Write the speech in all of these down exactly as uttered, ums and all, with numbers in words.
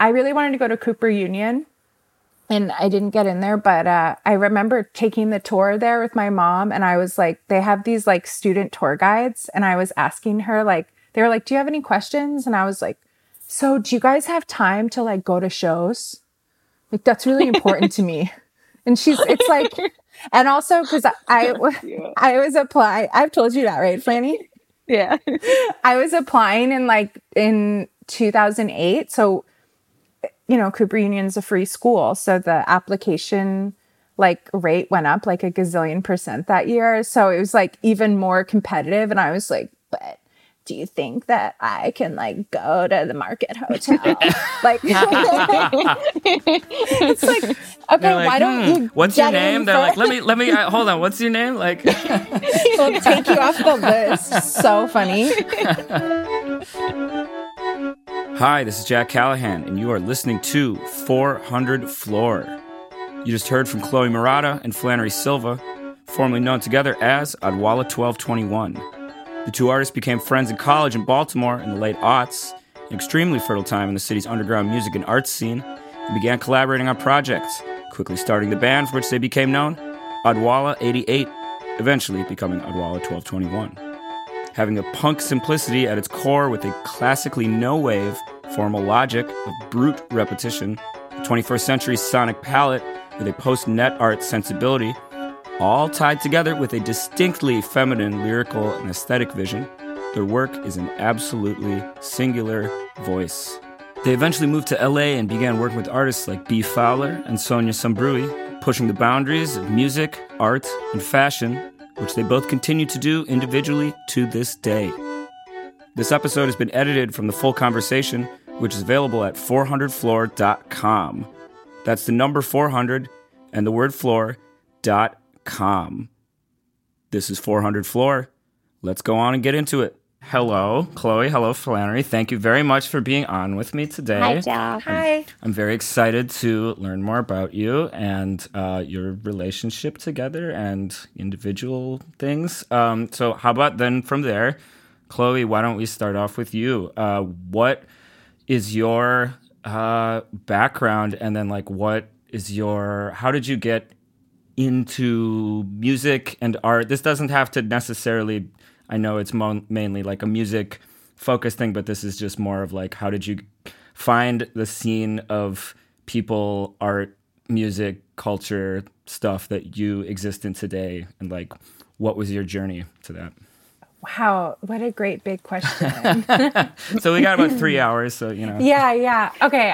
I really wanted to go to Cooper Union, and I didn't get in there, but uh, I remember taking the tour there with my mom, and I was like, they have these like student tour guides, and I was asking her, like, they were like, do you have any questions? And I was like, so do you guys have time to like go to shows? Like, that's really important to me. And she's, it's like, and also because I, I, I was apply. I've told you that, right, Flanny? Yeah. I was applying in like in two thousand eight. So, you know, Cooper Union's a free school. So the application like rate went up like a gazillion percent that year. So it was like even more competitive. And I was like, but do you think that I can like go to the Market Hotel? Like, it's like, okay, like, why don't hmm, you? What's your name? They're like, let me, let me, uh, hold on. What's your name? Like, we'll take you off the list. So funny. Hi, this is Jack Callahan, and you are listening to four hundred floor. You just heard from Chloe Maratta and Flannery Silva, formerly known together as Odwalla twelve twenty-one. The two artists became friends in college in Baltimore in the late aughts, an extremely fertile time in the city's underground music and arts scene, and began collaborating on projects, quickly starting the band for which they became known, Odwalla eighty-eight, eventually becoming Odwalla twelve twenty-one. Having a punk simplicity at its core with a classically no-wave formal logic of brute repetition, a twenty-first century sonic palette with a post-net art sensibility, all tied together with a distinctly feminine lyrical and aesthetic vision, their work is an absolutely singular voice. They eventually moved to L A and began working with artists like B. Fowler and Sonia Sambrui, pushing the boundaries of music, art, and fashion, which they both continue to do individually to this day. This episode has been edited from the full conversation, which is available at four hundred floor dot com. That's the number four hundred and the word floor dot com. Com. This is four hundred floor. Let's go on and get into it. Hello, Chloe. Hello, Flannery. Thank you very much for being on with me today. Hi, Jack. Hi. I'm very excited to learn more about you and uh, your relationship together and individual things. Um, so how about then from there, Chloe, why don't we start off with you? Uh, what is your uh, background, and then like what is your, how did you get into music and art? This doesn't have to necessarily, I know it's mo- mainly like a music focused thing, but this is just more of like, how did you find the scene of people, art, music, culture, stuff that you exist in today? And like, what was your journey to that? Wow, what a great big question. So we got about three hours, so, you know. Yeah, yeah. Okay,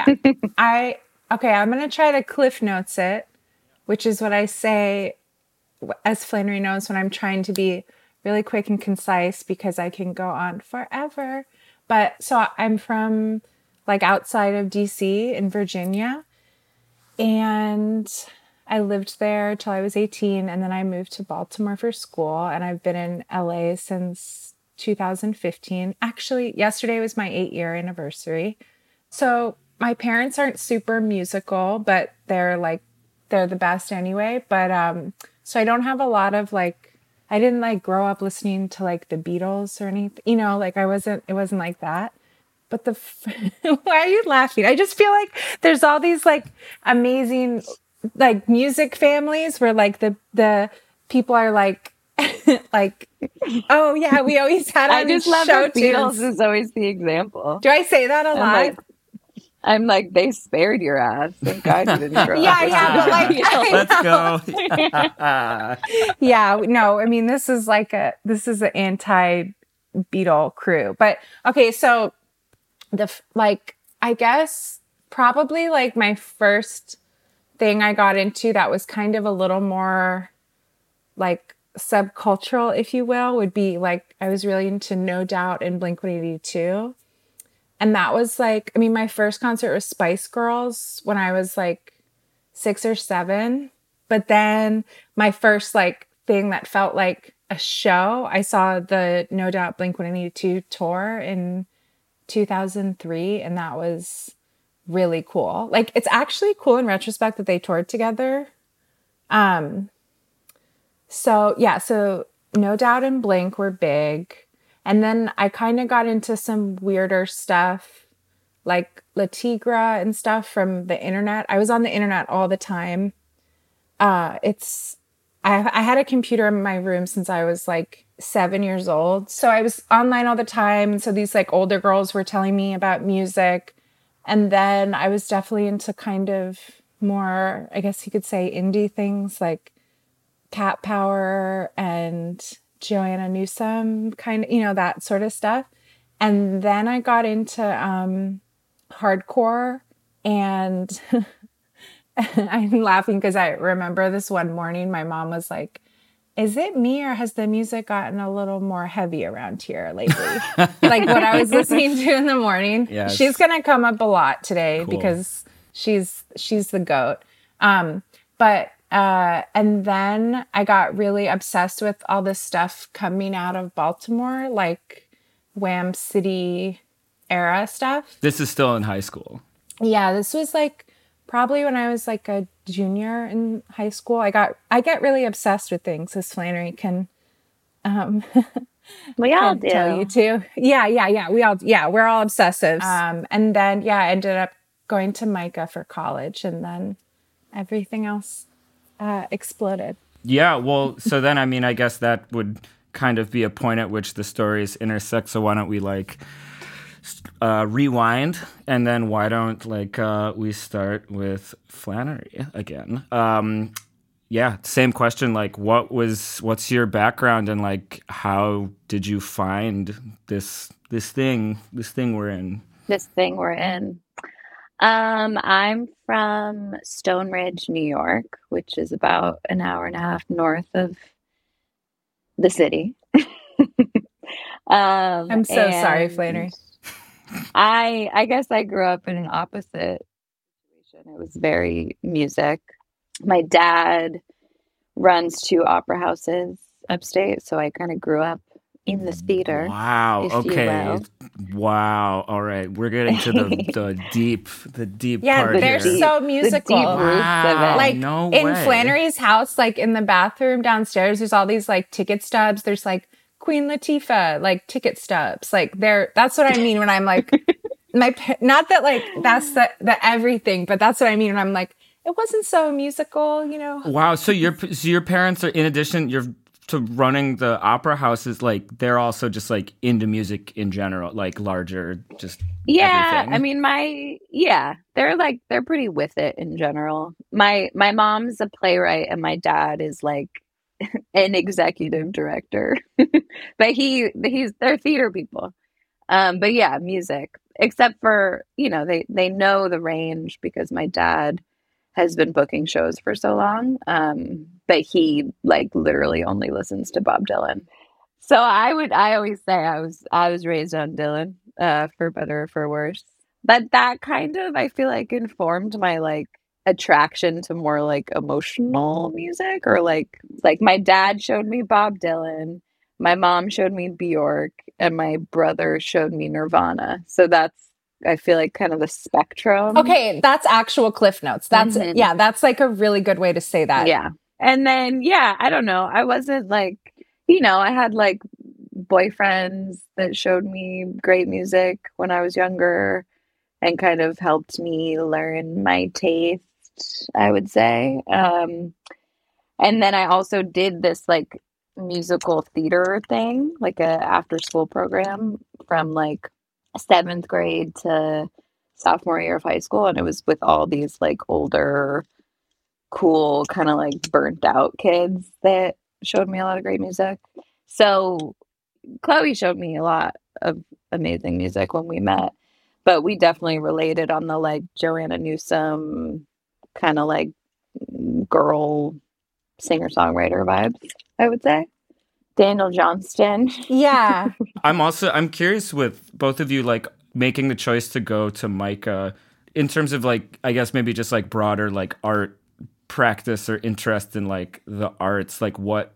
I, okay, I'm going to try to cliff notes it, which is what I say, as Flannery knows, when I'm trying to be really quick and concise because I can go on forever. But so I'm from like outside of D C in Virginia, and I lived there till I was eighteen, and then I moved to Baltimore for school, and I've been in L A since two thousand fifteen. Actually, yesterday was my eight-year anniversary. So my parents aren't super musical, but they're like, they're the best anyway. But um, so I don't have a lot of like, I didn't like grow up listening to like the Beatles or anything, you know, like I wasn't, it wasn't like that. But the, f- why are you laughing? I just feel like there's all these like amazing, like music families where like the, the people are like, like, oh yeah, we always had, I just love the Beatles is always the example. Do I say that a lot? Like, I'm like, they spared your ass. Thank God you didn't grow yeah, up. Yeah, yeah. Like, let's go. Yeah, no, I mean, this is like a, this is an anti-Beatle crew. But okay, so the, like, I guess probably like my first thing I got into that was kind of a little more like subcultural, if you will, would be like, I was really into No Doubt and Blink one eighty-two. And that was like, I mean, my first concert was Spice Girls when I was like six or seven. But then my first like thing that felt like a show, I saw the No Doubt Blink one eighty-two tour in two thousand three. And that was really cool. Like, it's actually cool in retrospect that they toured together. Um. So yeah, so No Doubt and Blink were big. And then I kind of got into some weirder stuff like La Tigre and stuff from the internet. I was on the internet all the time. Uh, it's I, I had a computer in my room since I was like seven years old. So I was online all the time. So these like older girls were telling me about music. And then I was definitely into kind of more, I guess you could say, indie things like Cat Power and Joanna Newsom, kind of, you know, that sort of stuff. And then I got into um, hardcore, and I'm laughing because I remember this one morning, my mom was like, is it me or has the music gotten a little more heavy around here lately? Like what I was listening to in the morning. Yes. She's going to come up a lot today cool. because she's she's the goat. Um, but uh, and then I got really obsessed with all this stuff coming out of Baltimore, like Wham City era stuff. This is still in high school. Yeah, this was like probably when I was like a junior in high school. I got I get really obsessed with things, as Flannery can um we all do. Tell you too. Yeah, yeah, yeah. We all yeah, we're all obsessives. Um and then yeah, I ended up going to MICA for college, and then everything else uh exploded. Yeah, well, so then I mean I guess that would kind of be a point at which the stories intersect. So why don't we like Uh, rewind, and then why don't like uh, we start with Flannery again? Um, yeah, same question. Like, what was what's your background, and like, how did you find this this thing this thing we're in? This thing we're in. Um, I'm from Stone Ridge, New York, which is about an hour and a half north of the city. Um, I'm so sorry, Flannery. I I guess I grew up in an opposite situation. It was very music. My dad runs two opera houses upstate, so I kind of grew up in the theater. Wow. Okay. Wow. All right. We're getting to the, the deep, the deep yeah, part. Yeah, they're here. So musical. The deep wow. Of it. Like no in way. Flannery's house, like in the bathroom downstairs, there's all these like ticket stubs. There's like Queen Latifah, like ticket stubs, like they're, that's what I mean when I'm like, my, not that like, that's the, the everything, but that's what I mean when I'm like, it wasn't so musical, you know? Wow. So your, so your parents are, in addition, you're to running the opera houses, like they're also just like into music in general, like larger, just yeah. Everything. I mean, my, yeah, they're like, they're pretty with it in general. My, my mom's a playwright and my dad is like an executive director, but he he's they're theater people, um but yeah, music, except for, you know, they they know the range because my dad has been booking shows for so long, um but he like literally only listens to Bob Dylan. So I would I always say I was I was raised on Dylan, uh for better or for worse, but that kind of I feel like informed my like attraction to more like emotional music, or like like my dad showed me Bob Dylan, my mom showed me Bjork, and my brother showed me Nirvana. So that's I feel like kind of the spectrum. Okay, that's actual cliff notes. That's mm-hmm. yeah, that's like a really good way to say that. Yeah. And then yeah, I don't know. I wasn't like, you know, I had like boyfriends that showed me great music when I was younger and kind of helped me learn my taste, I would say. Um, and then I also did this like musical theater thing, like a after school program from like seventh grade to sophomore year of high school. And it was with all these like older, cool, kind of like burnt out kids that showed me a lot of great music. So Chloe showed me a lot of amazing music when we met. But we definitely related on the like Joanna Newsom kind of like girl singer-songwriter vibes, I would say. Daniel Johnston. Yeah. I'm also, I'm curious with both of you like making the choice to go to MICA in terms of like, I guess maybe just like broader like art practice or interest in like the arts. Like what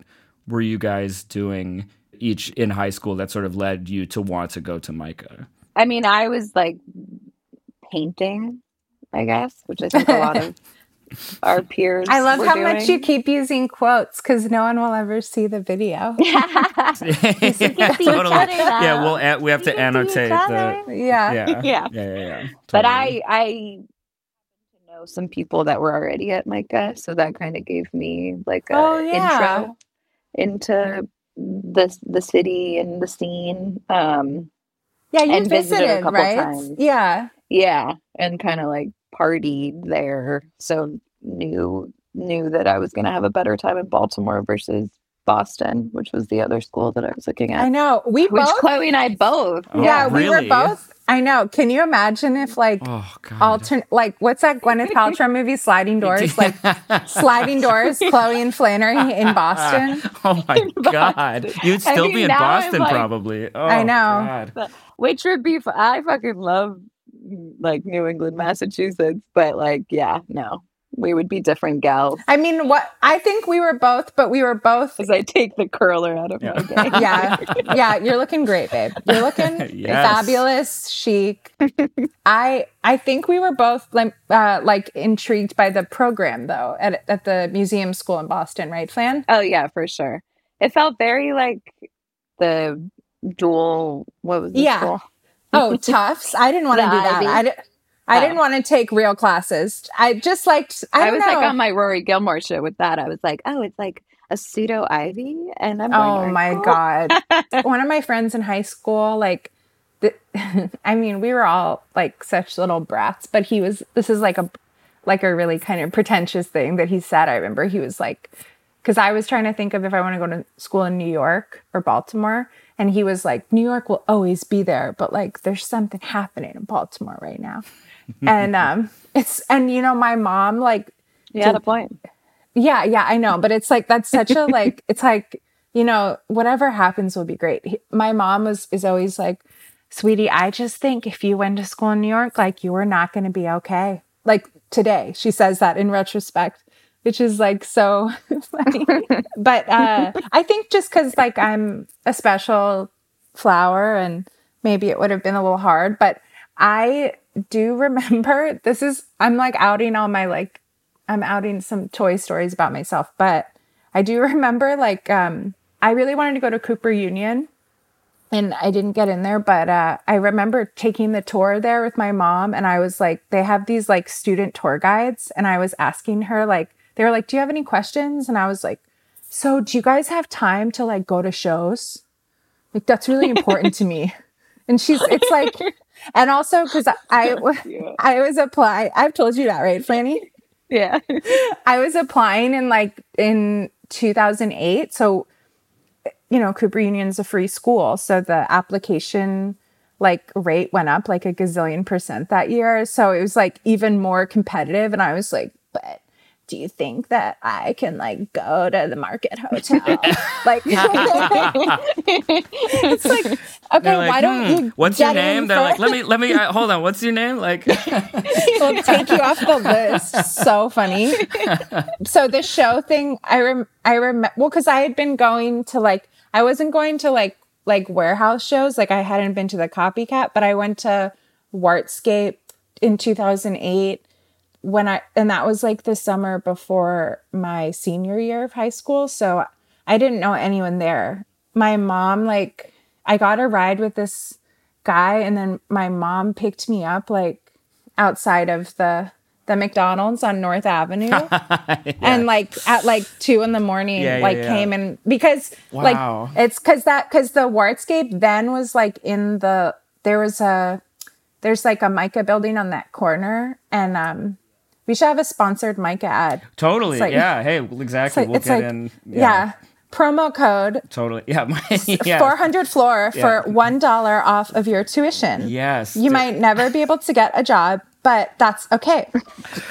were you guys doing each in high school that sort of led you to want to go to MICA? I mean, I was like painting, I guess, which I think a lot of our peers. I love how doing. much you keep using quotes because no one will ever see the video. yeah, yeah, totally. yeah we'll a- we have we to annotate the yeah. Yeah. yeah, yeah, yeah, yeah. Totally. But I I know some people that were already at MICA, so that kind of gave me like a oh, yeah. intro into the the city and the scene. Um, yeah, you visited, visited a couple right? times. Yeah, yeah, and kind of like partied there, so knew knew that I was going to have a better time in Baltimore versus Boston, which was the other school that I was looking at. I know we which both Chloe and I both. Oh, yeah, really? We were both. I know. Can you imagine if like oh, alternate like what's that Gwyneth Paltrow movie Sliding Doors? Like Sliding Doors, Chloe and Flannery in Boston. Oh my God, you'd still I mean, be in Boston like, probably. Oh, I know, God. Which would be. I fucking love. Like New England, Massachusetts, but like, yeah, no, we would be different gals. I mean, what I think we were both, but we were both. As I take the curler out of yeah. my day. Yeah, yeah, you're looking great, babe. You're looking yes. fabulous, chic. I I think we were both like uh, like intrigued by the program though at at the museum school in Boston, right, Flan? Oh yeah, for sure. It felt very like the dual. What was the yeah. school? Oh, Tufts. I didn't want to do that. I, di- I oh. didn't want to take real classes. I just liked, I, I was know. like on my Rory Gilmore show with that. I was like, oh, it's like a pseudo Ivy. And I'm Oh going, my oh. God. One of my friends in high school, like, the, I mean, we were all like such little brats, but he was, this is like a, like a really kind of pretentious thing that he said. I remember he was like, because I was trying to think of if I want to go to school in New York or Baltimore. And he was like, New York will always be there, but like there's something happening in Baltimore right now. and um, it's and you know, my mom like You had a point. Yeah, yeah, I know. But it's like that's such a like it's like, you know, whatever happens will be great. He, my mom was is always like, sweetie, I just think if you went to school in New York, like you were not gonna be okay. Like today, she says that in retrospect, which is like so funny. But uh, I think just because like I'm a special flower and maybe it would have been a little hard, but I do remember this is, I'm like outing all my like, I'm outing some toy stories about myself, but I do remember like um, I really wanted to go to Cooper Union and I didn't get in there, but uh, I remember taking the tour there with my mom and I was like, they have these like student tour guides and I was asking her like, they were like, do you have any questions? And I was like, so do you guys have time to like go to shows? Like, that's really important to me. And she's, it's like, and also because I, I, I was applying, I've told you that, right, Flanny? Yeah. I was applying in like in two thousand eight. So, you know, Cooper Union's a free school. So the application like rate went up like a gazillion percent that year. So it was like even more competitive. And I was like, but do you think that I can like go to the Market Hotel? Like, it's like, okay, like, why don't hmm, you? What's your name? They're like, let me, let me, uh, hold on. What's your name? Like, we'll take you off the list. So funny. So the show thing, I rem, I rem, well, because I had been going to like, I wasn't going to like, like warehouse shows. Like I hadn't been to the Copycat, but I went to Wartscape in two thousand eight. When I, and that was like the summer before my senior year of high school. So I didn't know anyone there. My mom, like, I got a ride with this guy and then my mom picked me up, like, outside of the, the McDonald's on North Avenue. yeah. And like at like two in the morning, yeah, yeah, like yeah. came and because wow. like, it's cause that, cause the Wartscape then was like in the, there was a, there's like a MICA building on that corner and, um, we should have a sponsored MICA ad. Totally. Like, yeah. Hey, exactly. Like, we'll get like, in. Yeah. yeah. Promo code. Totally. Yeah. yeah. four hundred Floor yeah. for one dollar off of your tuition. Yes. You dude. might never be able to get a job, but that's okay.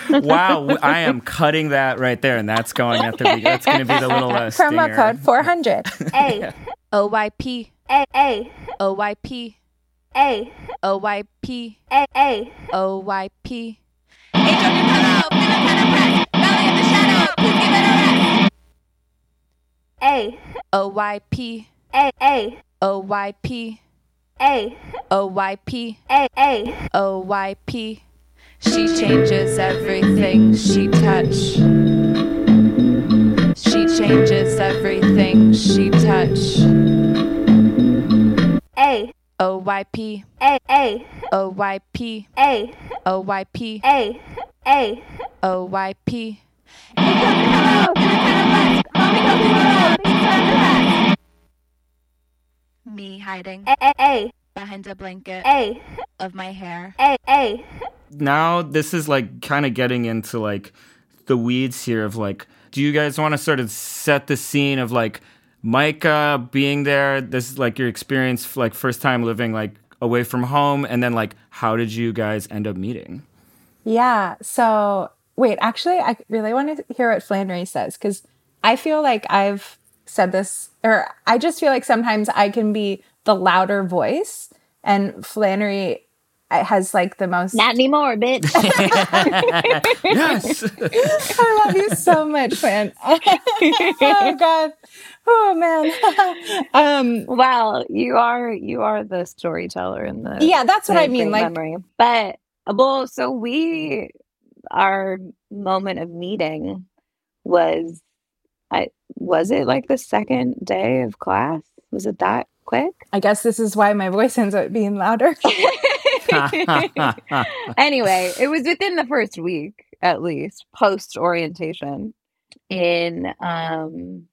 Wow. I am cutting that right there. And that's going at the, that's going to be the little uh, promo stinger. Code four hundred. A. O Y P. A. A. O Y P. A. O Y P. A. A. O Y P. A O Y P A A O Y P A O Y P A A O Y P She changes everything she touch. She changes everything she touch. A O Y P A A O Y P A O Y P A A O Y P. Me hiding A A behind a blanket A of my hair A A. Now this is like kind of getting into like the weeds here of like, do you guys want to sort of set the scene of like MICA being there? This is like your experience, like first time living like away from home, and then like how did you guys end up meeting? Yeah. So wait, actually, I really want to hear what Flannery says, because I feel like I've said this, or I just feel like sometimes I can be the louder voice, and Flannery has like the most... Not anymore, bitch. Yes. I love you so much, Fran. Oh God. Oh man. um, wow, you are you are the storyteller in the... Yeah, that's what I mean. Like, memory. But well, so we our moment of meeting was I was it like the second day of class? Was it that quick? I guess this is why my voice ends up being louder. Anyway, it was within the first week, at least, post-orientation in um,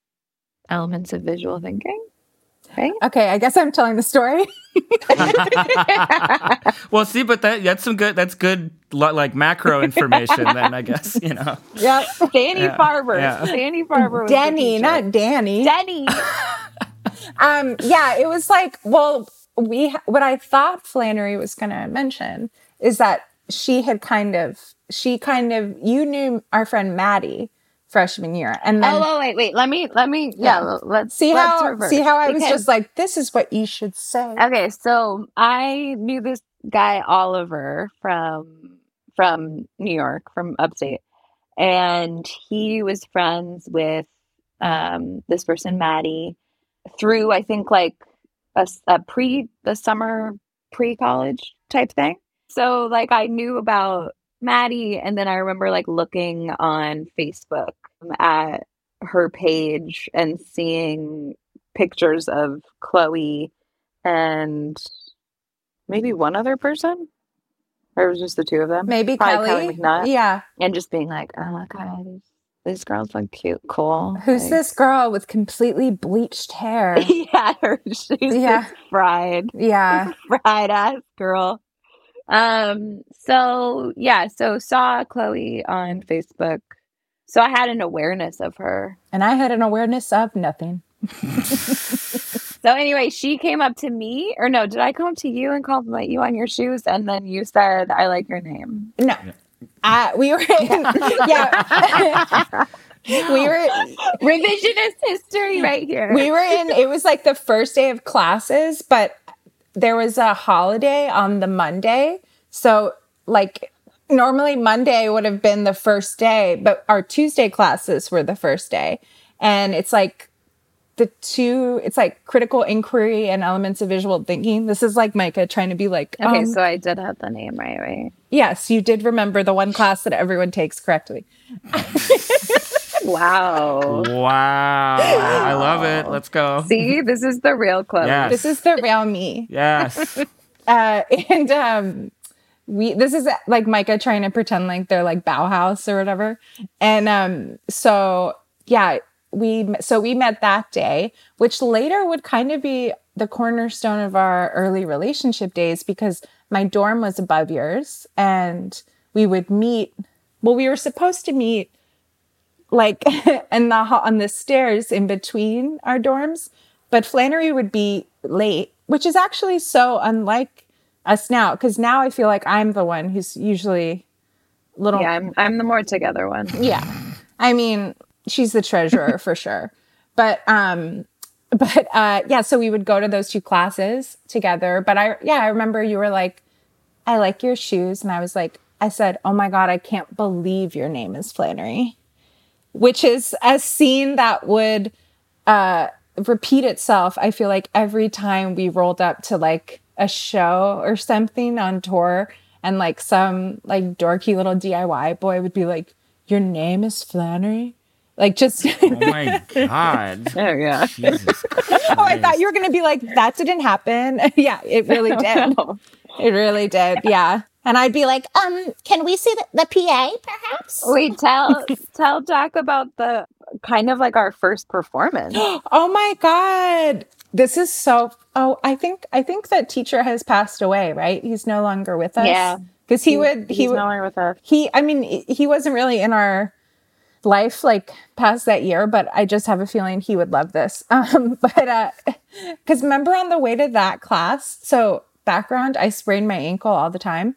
elements of visual thinking. Right? Okay, I guess I'm telling the story. Well, see, but that, that's some good, that's good, like, macro information then, I guess, you know. Yep. Danny yeah. Farber. Yeah. Danny Farber was Denny, not Danny. Denny. um, yeah, it was like, well... We what I thought Flannery was going to mention is that she had kind of she kind of you knew our friend Maddie freshman year, and then, oh wait wait let me let me yeah, yeah let's see let's how reverse. see how I because, was just like, this is what you should say. Okay, so I knew this guy Oliver from from New York, from upstate, and he was friends with um, this person Maddie through I think like. A, a pre the summer pre college type thing. So like I knew about Maddie, and then I remember like looking on Facebook at her page and seeing pictures of Chloe and maybe one other person, or it was just the two of them. Maybe Probably Kelly, Kelly McNutt. Yeah, and just being like, oh my God. This girl's like cute, cool. Who's like, this girl with completely bleached hair? Yeah, her, she's yeah. fried. Yeah, fried ass girl. Um. So yeah. So saw Chloe on Facebook. So I had an awareness of her, and I had an awareness of nothing. So anyway, she came up to me, or no? Did I come up to you and compliment you on your shoes, and then you said, "I like your name"? No. Yeah. Uh, we were in, yeah, we were revisionist history right here. We were in, it was like the first day of classes, but there was a holiday on the Monday. So like normally Monday would have been the first day, but our Tuesday classes were the first day. And it's like the two, it's like critical inquiry and elements of visual thinking. This is like MICA trying to be like, okay, um, so I did have the name right, right? Yes, you did remember the one class that everyone takes correctly. Wow. Wow. I love it. Let's go. See, this is the real Chloe. Yes. This is the real me. Yes. Uh, and um, we, this is like MICA trying to pretend like they're like Bauhaus or whatever. And um, so, yeah. We so we met that day, which later would kind of be the cornerstone of our early relationship days, because my dorm was above yours, and we would meet. Well, we were supposed to meet like in the on the stairs in between our dorms, but Flannery would be late, which is actually so unlike us now, because now I feel like I'm the one who's usually little. Yeah, I'm I'm the more together one. Yeah, I mean. She's the treasurer for sure. But, um, but, uh, yeah, so we would go to those two classes together. But I, yeah, I remember you were like, I like your shoes. And I was like, I said, oh my God, I can't believe your name is Flannery, which is a scene that would, uh, repeat itself. I feel like every time we rolled up to like a show or something on tour, And like some like dorky little D I Y boy would be like, your name is Flannery? Like just oh my god. Oh yeah. Jesus Christ. Oh, I thought you were gonna be like, that didn't happen. Yeah, it really did. Oh, no. It really did, yeah. And I'd be like, um, can we see the, the P A perhaps? Wait, tell tell Jack about the kind of like our first performance. Oh my god. This is so oh, I think I think that teacher has passed away, right? He's no longer with us. Yeah. Because he, he would he he's would, no longer with us. He I mean he wasn't really in our life like past that year, but I just have a feeling he would love this. Um, but uh, because remember on the way to that class, so background, I sprained my ankle all the time.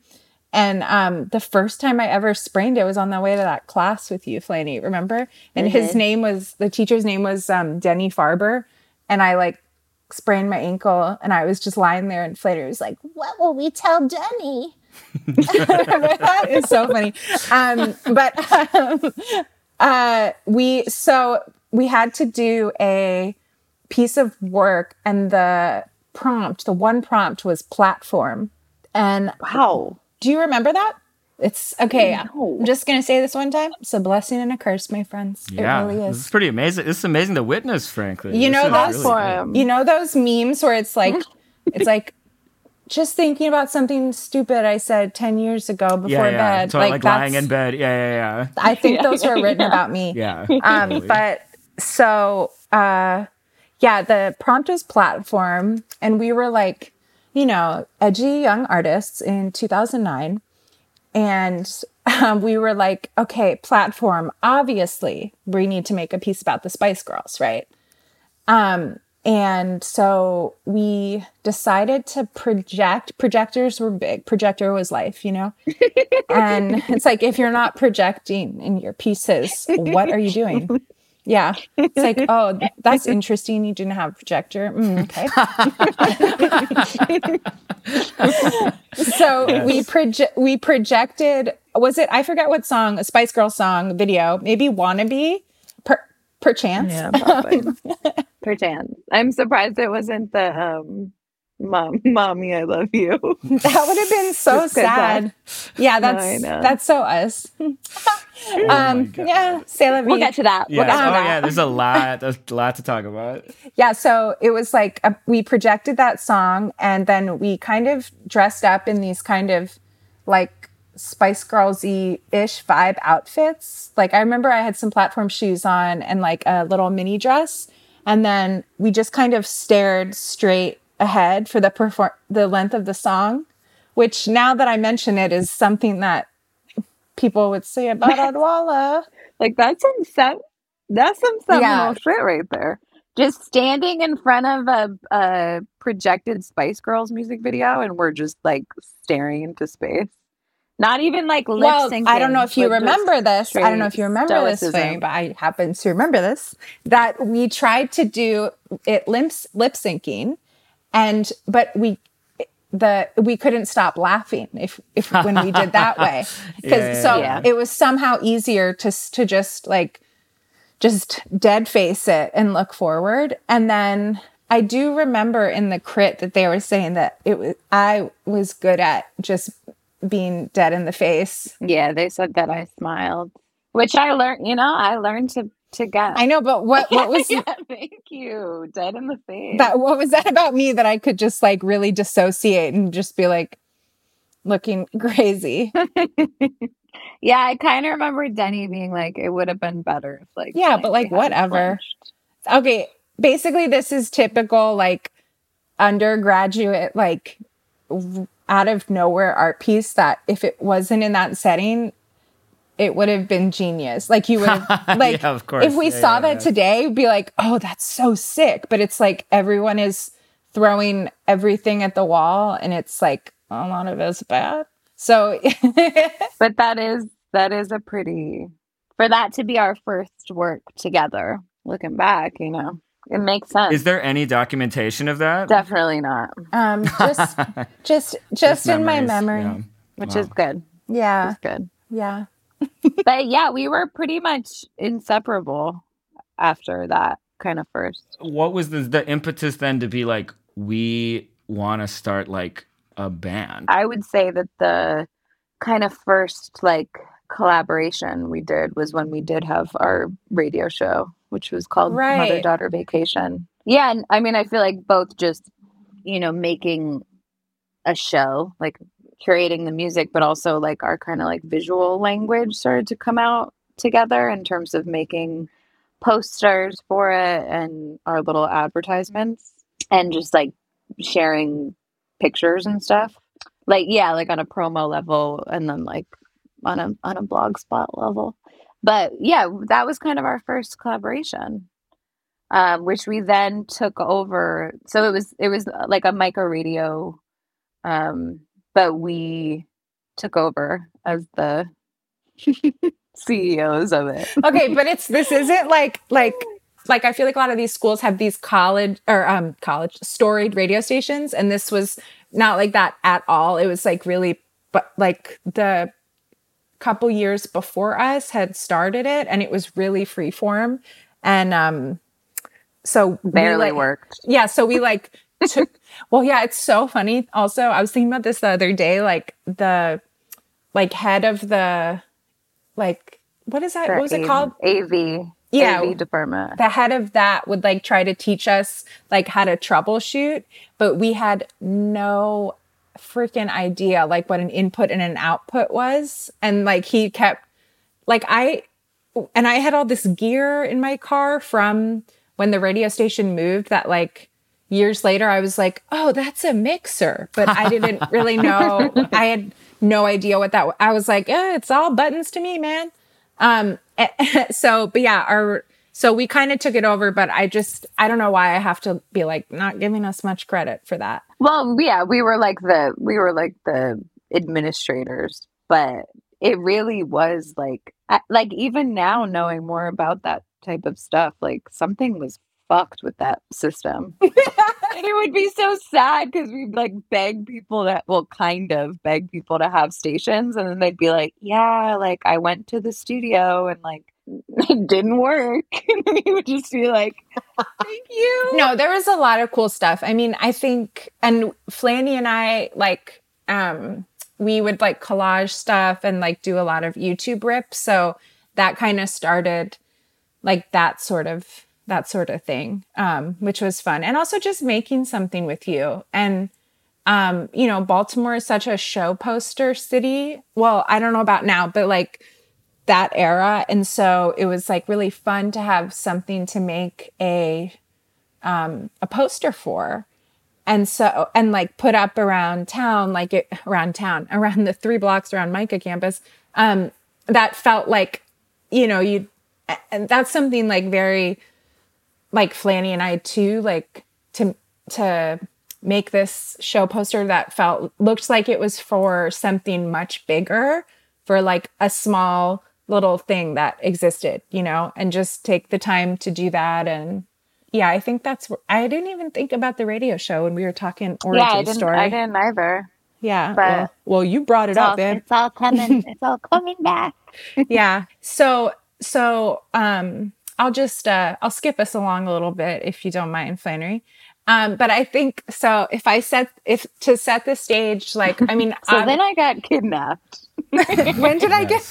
And um, the first time I ever sprained it was on the way to that class with you, Flanny, remember? And mm-hmm. his name was, the teacher's name was um, Denny Farber. And I like sprained my ankle and I was just lying there and Flanny was like, what will we tell Denny? That is so funny. Um, but um, uh, we, so we had to do a piece of work and the prompt, the one prompt was platform. And wow. Do you remember that? It's okay. Yeah. No. I'm just going to say this one time. It's a blessing and a curse, my friends. Yeah, it really is. This is pretty amazing. This is amazing to witness, frankly. You know those really you know those memes where it's like it's like just thinking about something stupid I said ten years ago before yeah, yeah. bed. So, like, like lying in bed. Yeah, yeah, yeah. I think yeah, those were written yeah. about me. Yeah. Um totally. but so uh yeah, the prompt was platform and we were like, you know, edgy young artists in two thousand nine. And um, we were like, okay, platform, obviously, we need to make a piece about the Spice Girls, right? Um, and so we decided to project. Projectors were big. Projector was life, you know? And it's like, if you're not projecting in your pieces, what are you doing? Yeah. It's like, oh, that's interesting. You didn't have a projector. Mm, okay. So yes. we proje- we projected, was it, I forgot what song, a Spice Girls song video, maybe Wannabe, per- perchance. Yeah, probably. Perchance. I'm surprised it wasn't the um, mom, Mommy, I Love You. That would have been so sad. That, yeah, that's no, that's so us. Oh um yeah Sailor we'll get to that yeah. we'll get to oh that. Yeah, there's a lot there's a lot to talk about. Yeah, so it was like a, we projected that song and then we kind of dressed up in these kind of like Spice Girls-y ish vibe outfits. Like I remember I had some platform shoes on and like a little mini dress, and then we just kind of stared straight ahead for the perform the length of the song, which now that I mention it is something that people would say about Odwalla. Like that's some set, that's some seminal yeah. shit right there. Just standing in front of a, a projected Spice Girls music video, and we're just like staring into space. Not even like lip syncing. Well, I don't know if you like, remember this. I don't know if you remember stoicism. This thing, but I happen to remember this. That we tried to do it lip lip syncing, and but we. The we couldn't stop laughing if, if when we did that way because yeah, so yeah. it was somehow easier to to just like just dead face it and look forward. And then I do remember in the crit that they were saying that it was I was good at just being dead in the face. Yeah, they said that I smiled, which I learned. You know, I learned to. To guess. I know, but what what was yeah, thank you. Dead in the face. That what was that about me that I could just like really dissociate and just be like looking crazy. Yeah, I kind of remember Denny being like, it would have been better if like yeah, but like whatever. Flinched. Okay. Basically this is typical like undergraduate, like out of nowhere art piece that if it wasn't in that setting, it would have been genius. Like you would have, like yeah, of course. If we yeah, saw yeah, that yeah. today, we'd be like, oh, that's so sick. But it's like everyone is throwing everything at the wall and it's like a lot of it's bad. So but that is that is a pretty for that to be our first work together, looking back, you know. It makes sense. Is there any documentation of that? Definitely not. Um just just just in memories. My memory. Yeah. Which wow. is good. Yeah. It's good. Yeah. But yeah, we were pretty much inseparable after that kind of first. What was the, the impetus then to be like, we want to start like a band? I would say that the kind of first like collaboration we did was when we did have our radio show, which was called right. Mother Daughter Vacation. Yeah. And I mean, I feel like both just, you know, making a show, like curating the music, but also like our kind of like visual language started to come out together in terms of making posters for it and our little advertisements and just like sharing pictures and stuff. Like, yeah, like on a promo level and then like on a on a blog spot level. But yeah, that was kind of our first collaboration, um, which we then took over. So it was it was like a micro radio, um, but we took over as the C E Os of it. Okay, but it's this isn't like like. Like, I feel like a lot of these schools have these college or um, college storied radio stations. And this was not like that at all. It was like really, but like the couple years before us had started it and it was really freeform. And um, so barely we, like, worked. Yeah. So we like took, well, yeah, it's so funny. Also, I was thinking about this the other day, like the like head of the like, what is that? The what was A V, it called? A V. Yeah, A V department. The head of that would like try to teach us like how to troubleshoot, but we had no freaking idea like what an input and an output was. And like he kept like I and I had all this gear in my car from when the radio station moved that like years later I was like, "Oh, that's a mixer." But I didn't really know. I had no idea what that was. I was like, "Eh, it's all buttons to me, man." Um, so, but yeah, our, so we kind of took it over, but I just, I don't know why I have to be like, not giving us much credit for that. Well, yeah, we were like the, we were like the administrators, but it really was like, like even now knowing more about that type of stuff, like something was fucked with that system. It would be so sad because we'd like beg people that, well, kind of beg people to have stations. And then they'd be like, yeah, like I went to the studio and like it didn't work. And then you would just be like, thank you. No, there was a lot of cool stuff. I mean, I think, and Flanny and I, like, um, we would like collage stuff and like do a lot of YouTube rips. So that kind of started like that sort of that sort of thing, um, which was fun. And also just making something with you. And, um, you know, Baltimore is such a show poster city. Well, I don't know about now, but like that era. And so it was like really fun to have something to make a, um, a poster for. And so, and like put up around town, like it, around town, around the three blocks around MICA campus. Um, that felt like, you know, you, and that's something like very, like Flanny and I too, like to to make this show poster that felt looked like it was for something much bigger, for like a small little thing that existed, you know, and just take the time to do that. And yeah, I think that's I didn't even think about the radio show when we were talking origin yeah, I didn't, story. I didn't either. Yeah. But well, well, you brought it up, all, man. It's all coming. It's all coming back. Yeah. So so um. I'll just, uh, I'll skip us along a little bit if you don't mind, Flannery. Um, but I think, so if I set, if to set the stage, like, I mean. so um, then I got kidnapped. When did I get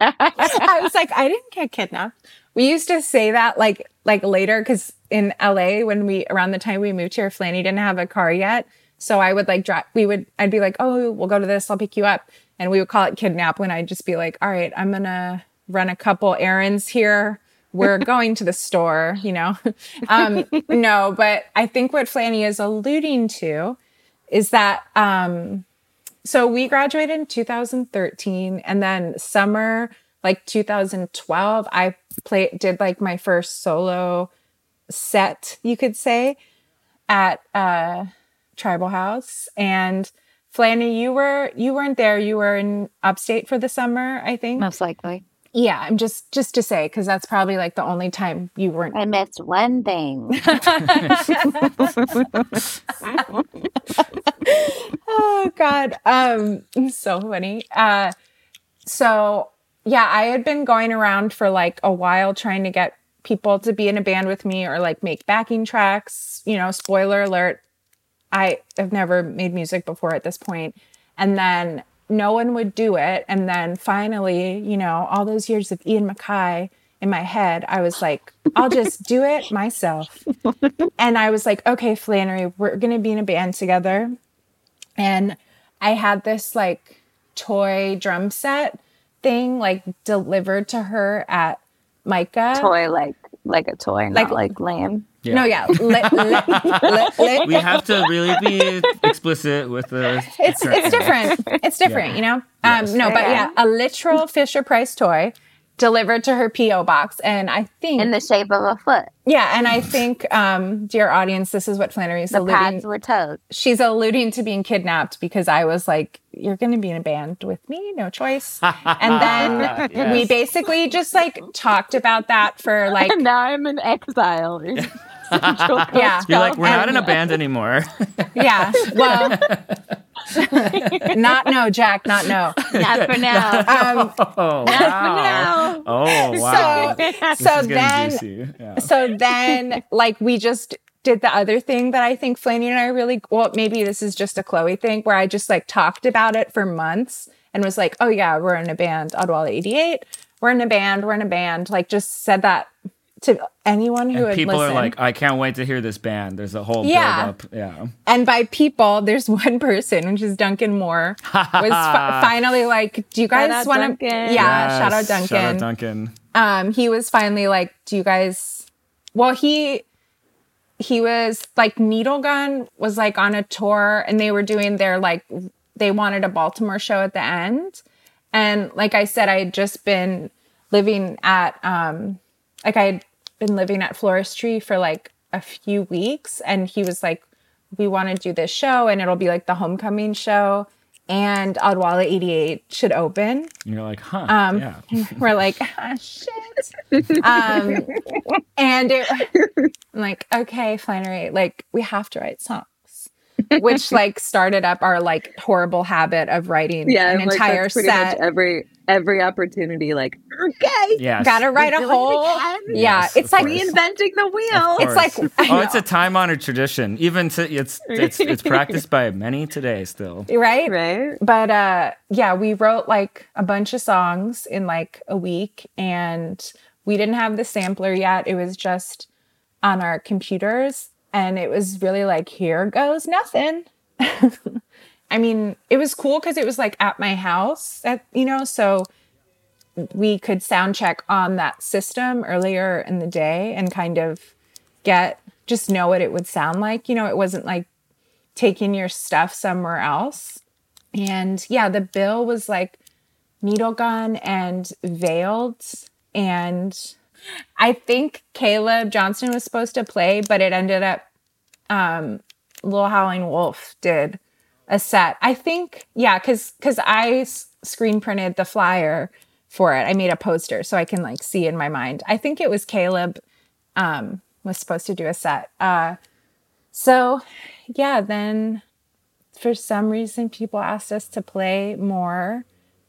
I was like, I didn't get kidnapped. We used to say that like, like later, because in L A, when we, around the time we moved here, Flanny didn't have a car yet. So I would like drive, we would, I'd be like, oh, we'll go to this, I'll pick you up. And we would call it kidnap when I'd just be like, all right, I'm going to run a couple errands here. We're going to the store, you know? Um, no, but I think what Flanny is alluding to is that, um, so we graduated in two thousand thirteen and then summer, like two thousand twelve, I played, did like my first solo set, you could say, at uh, Tribal House. And Flanny, you were, you weren't there. You were in upstate for the summer, I think. Most likely. Yeah, I'm just just to say, because that's probably like the only time you weren't. I missed one thing. Oh God, um, so funny. Uh, so yeah, I had been going around for like a while trying to get people to be in a band with me or like make backing tracks. You know, spoiler alert, I have never made music before at this point, and then no one would do it. And then finally, you know, all those years of Ian Mackay in my head, I was like, I'll just do it myself. And I was like, okay, Flannery, we're going to be in a band together. And I had this like toy drum set thing like delivered to her at MICA. Toy, like like a toy, like, not like lamb. Yeah. No, yeah. Lit, lit, lit, lit. We have to really be explicit with the. It's it's different. It's different, yeah. You know. Um, yes. No, but yeah, a literal Fisher-Price toy delivered to her P O box, and I think in the shape of a foot. Yeah, and I think, um, dear audience, this is what Flannery is the alluding. The pads were toes. She's alluding to being kidnapped because I was like, "You're going to be in a band with me, no choice." And then yes. we basically just like talked about that for like. And now I'm in exile. Yeah. You're like, we're not in a band anymore. Yeah. Well, not no, Jack, not no. Not for now. Um, oh, wow. Not for now. Oh, wow. So, so then, yeah. so then, like, we just did the other thing that I think Flannery and I really, well, maybe this is just a Chloe thing, where I just, like, talked about it for months and was like, oh, yeah, we're in a band, Odwalla eighty-eight. We're in a band. We're in a band. Like, just said that. To anyone who and would people listen. Are like, I can't wait to hear this band. There's a whole yeah. build up. Yeah. And by people, there's one person, which is Duncan Moore, was fi- finally like, do you guys want to? Yeah, yes, shout out Duncan. Shout out Duncan. Um, he was finally like, do you guys? Well, he he was like, Needle Gun was like on a tour, and they were doing their like, they wanted a Baltimore show at the end, and like I said, I had just been living at um, like I had. been living at Floristree for like a few weeks, and he was like, we want to do this show, and it'll be like the homecoming show, and Odwalla eighty-eight should open. And you're like, huh, um, yeah. We're like, ah, shit. um, and it, I'm like, okay, Flannery, like, we have to write songs. Which like started up our like horrible habit of writing yeah, an like, entire that's pretty set. Much every every opportunity, like okay, yes. gotta write a whole. It yeah, yes, it's like course. Reinventing the wheel. It's like oh, it's a time honored tradition. Even to, it's it's it's practiced by many today still. Right, right. But uh, yeah, we wrote like a bunch of songs in like a week, and we didn't have the sampler yet. It was just on our computers. And it was really like, here goes nothing. I mean, it was cool because it was like at my house, at, you know, so we could sound check on that system earlier in the day and kind of get, just know what it would sound like. You know, it wasn't like taking your stuff somewhere else. And yeah, the bill was like Needle Gun and Veiled, and I think Caleb Johnston was supposed to play, but it ended up um, Little Howling Wolf did a set. I think, yeah, because because I s- screen printed the flyer for it. I made a poster so I can like see in my mind. I think it was Caleb um, was supposed to do a set. Uh, so yeah, then for some reason people asked us to play more.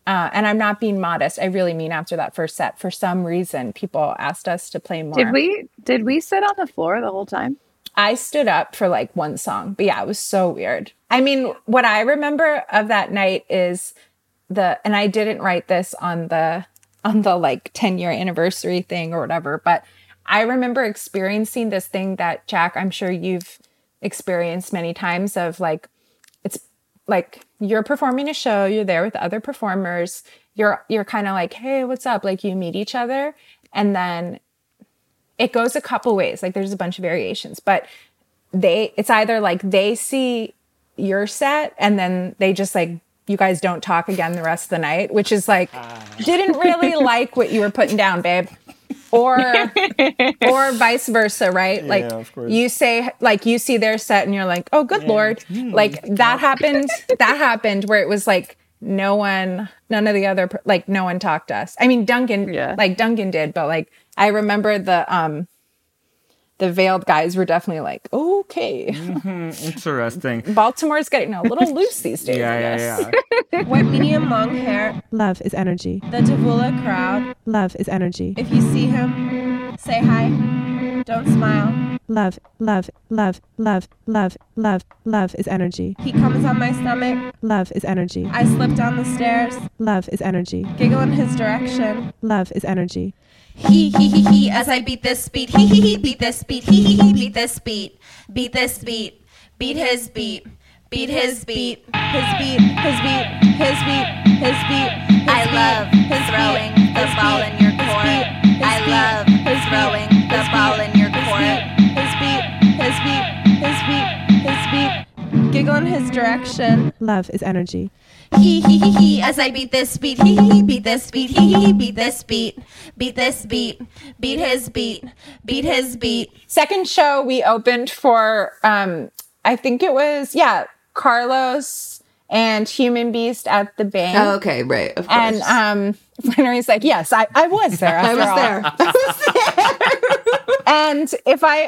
Uh, and I'm not being modest. I really mean after that first set, for some reason, people asked us to play more. Did we did we sit on the floor the whole time? I stood up for like one song. But yeah, it was so weird. I mean, what I remember of that night is the, and I didn't write this on the, on the like ten year anniversary thing or whatever, but I remember experiencing this thing that, Jack, I'm sure you've experienced many times of like, it's like, you're performing a show, you're there with other performers, you're you're kind of like, hey, what's up? Like, you meet each other, and then it goes a couple ways. Like, there's a bunch of variations, but they it's either like they see your set and then they just like, you guys don't talk again the rest of the night, which is like, uh. didn't really like what you were putting down, babe. Or or vice versa, right? Yeah, like of course. You say, like you see their set and you're like, oh, good yeah. Lord. Mm, like that happened, that happened where it was like no one, none of the other, like no one talked to us. I mean, Duncan, yeah. like Duncan did, but like I remember the, um, the Veiled guys were definitely like, okay. Mm-hmm. Interesting. Baltimore's getting a little loose these days, yeah, I guess. Yeah, yeah. White medium long hair. Love is energy. The Tavula crowd. Love is energy. If you see him, say hi. Don't smile. Love, love, love, love, love, love, love is energy. He comes on my stomach. Love is energy. I slip down the stairs. Love is energy. Giggle in his direction. Love is energy. He, he, he, he, as I beat this beat. He, he, he, beat this beat. He, he, he, beat this beat. Beat this beat. Beat his beat. Beat his beat. His beat, his beat, his beat, his beat. I love throwing the ball in your court. I love throwing the ball in your court. His beat, his beat, his beat. Giggle in his direction. Love is energy. He, he, he, he, as I beat this beat. He, he, he, beat this beat. He, he, he, beat this beat. Beat this beat. Beat his beat. Beat his beat. Second show we opened for, um, I think it was, yeah, Carlos and Human Beast at the Bank. Oh, okay, right, of course. And um, Flannery's like, yes, I, I was there after all. I was there. I was there. And if I,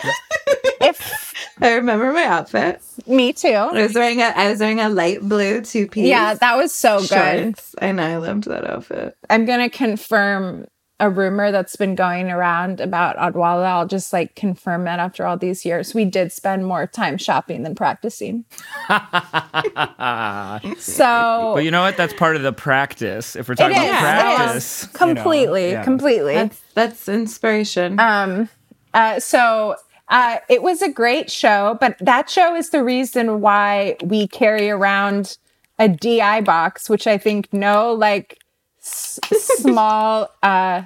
if I remember my outfit, me too. I was wearing a, I was wearing a light blue two piece. Yeah, that was so shorts. Good. I know, I loved that outfit. I'm gonna confirm a rumor that's been going around about Odwalla. I'll just like confirm that after all these years, we did spend more time shopping than practicing. So, but you know what? That's part of the practice. If we're talking about is, practice, completely, you know, yeah. completely. That's, that's inspiration. Um. Uh, so uh, it was a great show, but that show is the reason why we carry around a D I box, which I think no like s- small uh,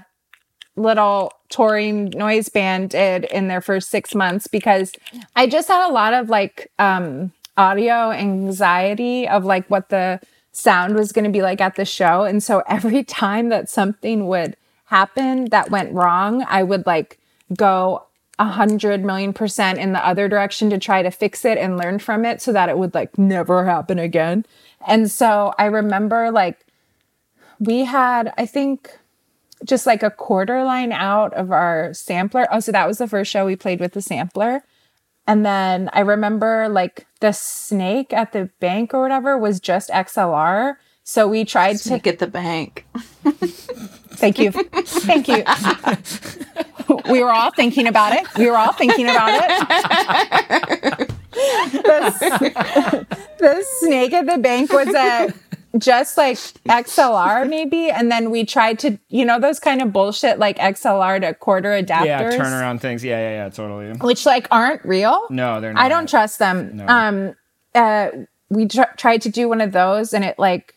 little touring noise band did in their first six months because I just had a lot of like um, audio anxiety of like what the sound was going to be like at the show. And so every time that something would happen that went wrong, I would like go a hundred million percent in the other direction to try to fix it and learn from it so that it would like never happen again. And so I remember like we had, I think just like a quarter line out of our sampler. Oh, so that was the first show we played with the sampler. And then I remember like the snake at the bank or whatever was just X L R. So we tried snake to at the bank. Thank you. Thank you. We were all thinking about it. We were all thinking about it. The, the snake at the bank was a just like X L R maybe. And then we tried to, you know, those kind of bullshit like X L R to quarter adapters. Yeah, turnaround things. Yeah, yeah, yeah, totally. Which like aren't real. No, they're not. I don't trust them. No. Um, uh, we tr- tried to do one of those and it like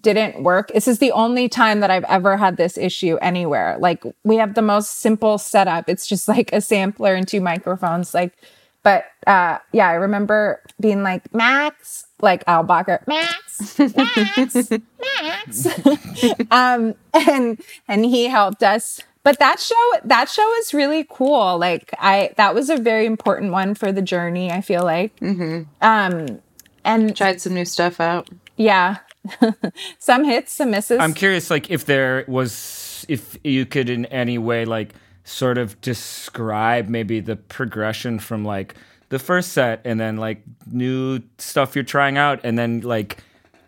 didn't work. This is the only time that I've ever had this issue anywhere. Like we have the most simple setup. It's just like a sampler and two microphones. Like, but uh, yeah, I remember being like, Max, like Albacher, Max, Max, Max. um, and, and he helped us. But that show, that show is really cool. Like I, that was a very important one for the journey, I feel like. Mm-hmm. Um, and tried some new stuff out. Yeah. Some hits, some misses. I'm curious, like, if there was, if you could in any way, like, sort of describe maybe the progression from, like, the first set and then, like, new stuff you're trying out and then, like,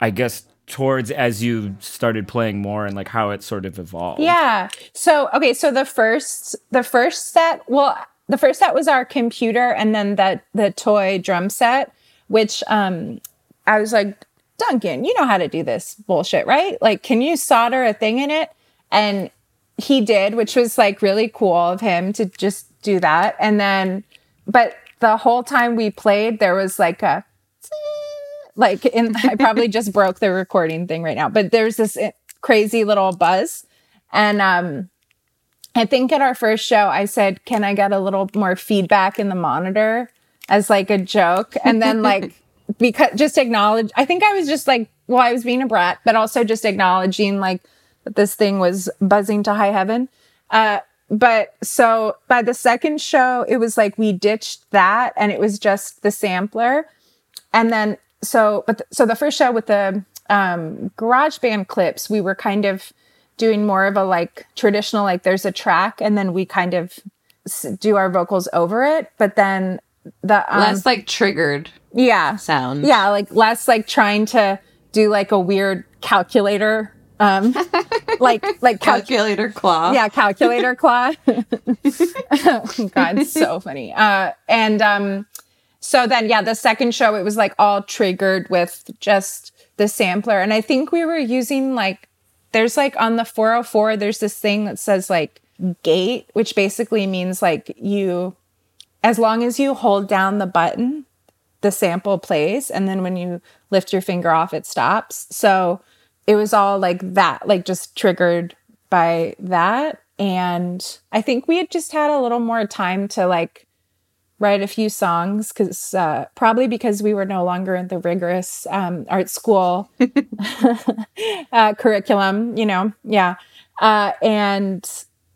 I guess towards as you started playing more and, like, how it sort of evolved. Yeah. So, okay, so the first, the first set, well, the first set was our computer and then that the toy drum set, which um, I was like, Duncan, you know how to do this bullshit, right? Like, can you solder a thing in it? And he did, which was like really cool of him to just do that. And then, but the whole time we played, there was like a, like, in, I probably just broke the recording thing right now, but there's this crazy little buzz. And um, I think at our first show, I said, can I get a little more feedback in the monitor as like a joke? And then like, because just acknowledge, I think I was just like, well, I was being a brat, but also just acknowledging like that this thing was buzzing to high heaven. Uh, but so by the second show, it was like we ditched that and it was just the sampler. And then, so, but th- so the first show with the um, GarageBand clips, we were kind of doing more of a like traditional, like there's a track and then we kind of s- do our vocals over it. But then the um, less like triggered yeah sound yeah like less like trying to do like a weird calculator Um, like like calculator cal- claw. Yeah, calculator claw. Oh, God, so funny. Uh, and um, so then, yeah, the second show, it was like all triggered with just the sampler. And I think we were using like, there's like on the four oh four, there's this thing that says like gate, which basically means like you, as long as you hold down the button, the sample plays. And then when you lift your finger off, it stops. So it was all like that, like just triggered by that. And I think we had just had a little more time to like write a few songs because uh, probably because we were no longer in the rigorous um, art school uh, curriculum, you know? Yeah. Uh, and,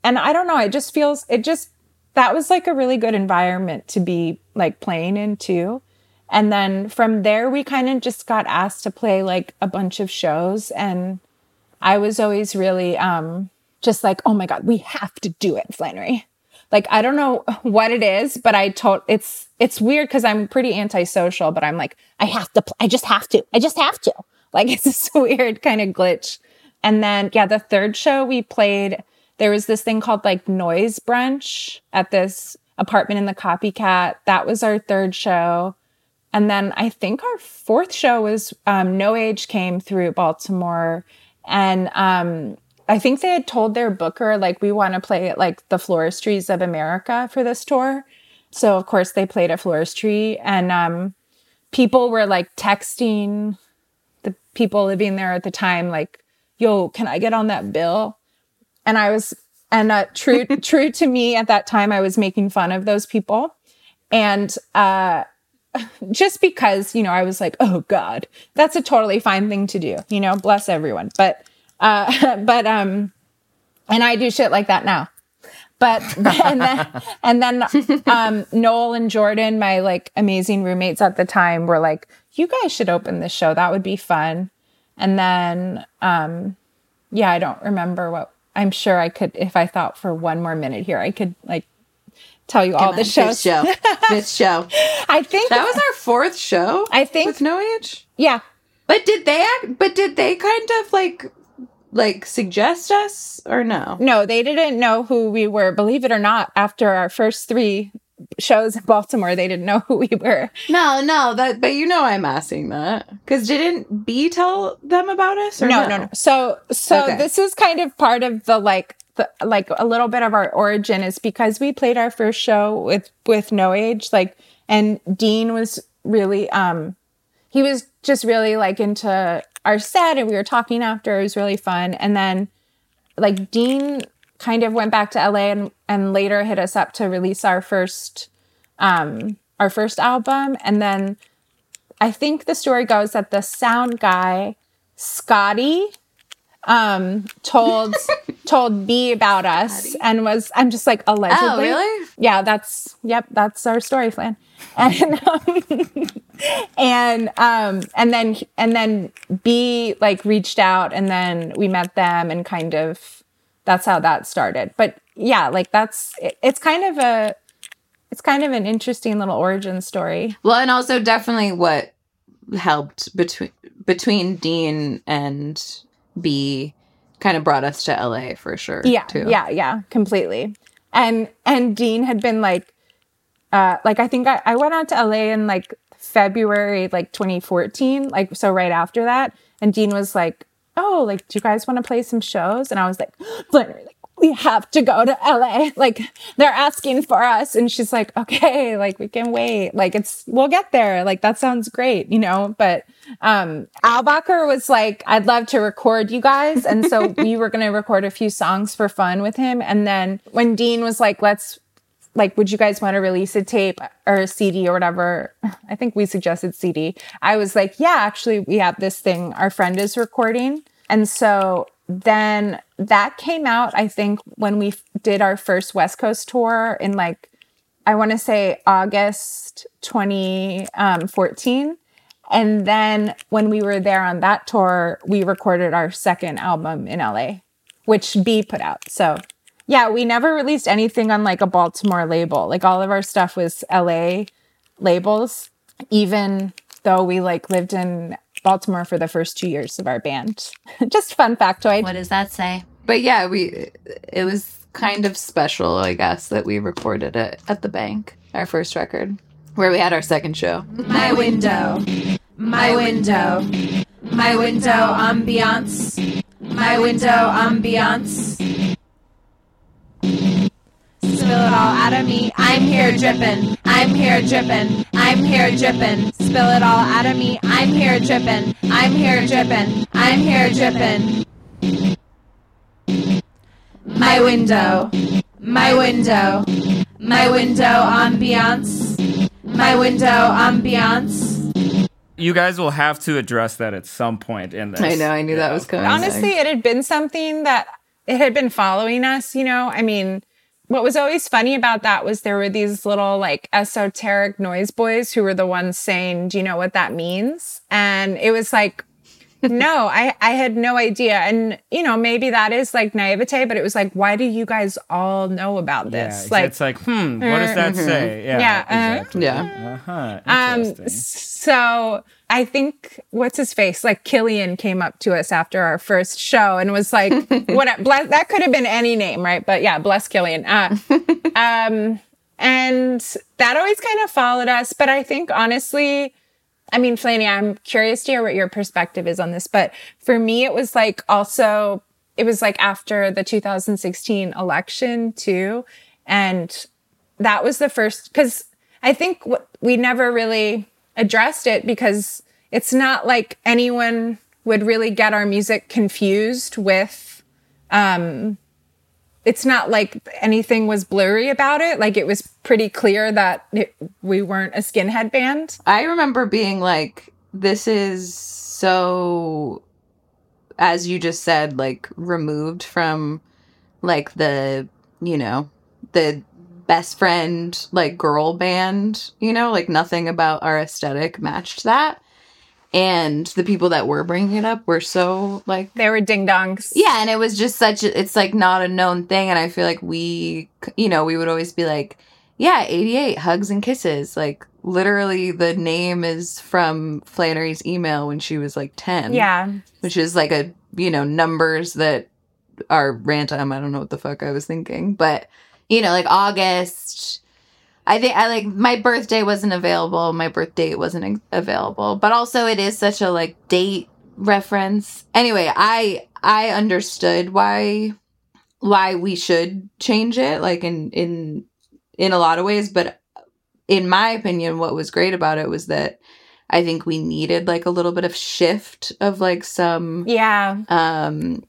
and I don't know, it just feels, it just, that was like a really good environment to be like playing in too. And then from there, we kind of just got asked to play like a bunch of shows. And I was always really um, just like, oh my God, we have to do it, Flannery. Like, I don't know what it is, but I told it's it's weird because I'm pretty antisocial, but I'm like, I have to, pl- I just have to, I just have to. Like, it's this weird kind of glitch. And then, yeah, the third show we played, there was this thing called like Noise Brunch at this apartment in the Copycat. That was our third show. And then I think our fourth show was um, No Age came through Baltimore. And um, I think they had told their booker, like, we want to play at, like, the Floristrees of America for this tour. So, of course, they played at Floristree. And um, people were, like, texting the people living there at the time, like, yo, can I get on that bill? And I was, and uh, true, true to me at that time, I was making fun of those people. And, uh, just because, you know, I was like, oh God, that's a totally fine thing to do, you know, bless everyone. But, uh, but, um, and I do shit like that now, but, and then, and then, um, Noel and Jordan, my like amazing roommates at the time were like, you guys should open this show. That would be fun. And then, um, yeah, I don't remember what, I'm sure I could, if I thought for one more minute here, I could like, tell you all the shows. This show. This show. I think that was our fourth show. I think with No Age. Yeah, but did they? Act, but did they kind of like, like suggest us or no? No, they didn't know who we were. Believe it or not, after our first three shows in Baltimore, they didn't know who we were. No, no, that. But you know, I'm asking that because didn't B tell them about us? Or no, no, no, no. So, so okay. This is kind of part of the like. The, like a little bit of our origin is because we played our first show with, with No Age, like, and Dean was really, um, he was just really like into our set and we were talking after. It was really fun. And then like Dean kind of went back to L A and, and later hit us up to release our first, um, our first album. And then I think the story goes that the sound guy, Scotty, um, told, told B about us and was, I'm just like, allegedly. Oh, really? Yeah, that's, yep, that's our story, Flan. And, um, and, um, and then, and then B like reached out and then we met them and kind of, that's how that started. But yeah, like that's, it, it's kind of a, it's kind of an interesting little origin story. Well, and also definitely what helped between, between Dean and B kind of brought us to L A for sure. Yeah, too. yeah, yeah, completely. And and Dean had been like, uh, like I think I, I went out to L A in like February, like twenty fourteen, like so right after that. And Dean was like, oh, like, do you guys want to play some shows? And I was like, Flannery, like, we have to go to L A. Like, they're asking for us. And she's like, okay, like, we can wait. Like, it's, we'll get there. Like, that sounds great, you know? But um, Albacher was like, I'd love to record you guys. And so we were going to record a few songs for fun with him. And then when Dean was like, let's, like, would you guys want to release a tape or a C D or whatever? I think we suggested C D. I was like, yeah, actually, we have this thing. Our friend is recording. And so then that came out, I think, when we f- did our first West Coast tour in like, I want to say August twenty fourteen. And then when we were there on that tour, we recorded our second album in L A, which B put out. So yeah, we never released anything on like a Baltimore label. Like all of our stuff was L A labels, even though we like lived in Baltimore for the first two years of our band. Just fun factoid. What does that say? But yeah, we it was kind of special, I guess, that we recorded it at the Bank, our first record, where we had our second show. My window, my window, my window ambiance, my window ambiance. Spill it all out of me, I'm here drippin', I'm here drippin', I'm here drippin'. Spill it all out of me, I'm here drippin', I'm here drippin', I'm here drippin'. My window, my window, my window ambiance, my window ambiance. You guys will have to address that at some point in this. I know, I knew yeah. that was coming. Honestly, next. It had been something that, it had been following us, you know? I mean, what was always funny about that was there were these little, like, esoteric noise boys who were the ones saying, do you know what that means? And it was like, no, I, I had no idea. And, you know, maybe that is, like, naivete, but it was like, why do you guys all know about this? Yeah, like, it's like, hmm, what does that mm-hmm. say? Yeah, yeah. Uh, exactly. Yeah. Uh-huh. Interesting. Um, so I think, what's his face? Like, Killian came up to us after our first show and was like, what? Bless, that could have been any name, right? But yeah, bless Killian. Uh, um, and that always kind of followed us. But I think, honestly, I mean, Flanny, I'm curious to hear what your perspective is on this. But for me, it was like also, it was like after the two thousand sixteen election, too. And that was the first, because I think w- we never really addressed it because it's not like anyone would really get our music confused with, um, it's not like anything was blurry about it. Like, it was pretty clear that it, we weren't a skinhead band. I remember being like, this is so, as you just said, like, removed from, like, the, you know, the best friend, like, girl band, you know, like, nothing about our aesthetic matched that. And the people that were bringing it up were so, like... They were ding-dongs. Yeah, and it was just such... A, it's, like, not a known thing. And I feel like we, you know, we would always be like, yeah, eighty-eight, hugs and kisses. Like, literally, the name is from Flannery's email when she was, like, ten. Yeah. Which is, like, a, you know, numbers that are random. I don't know what the fuck I was thinking. But, you know, like, August... I think I like my birthday wasn't available. My birth date wasn't available, but also it is such a like date reference. Anyway, I I understood why why we should change it, like in in in a lot of ways. But in my opinion, what was great about it was that I think we needed like a little bit of shift of like some yeah um.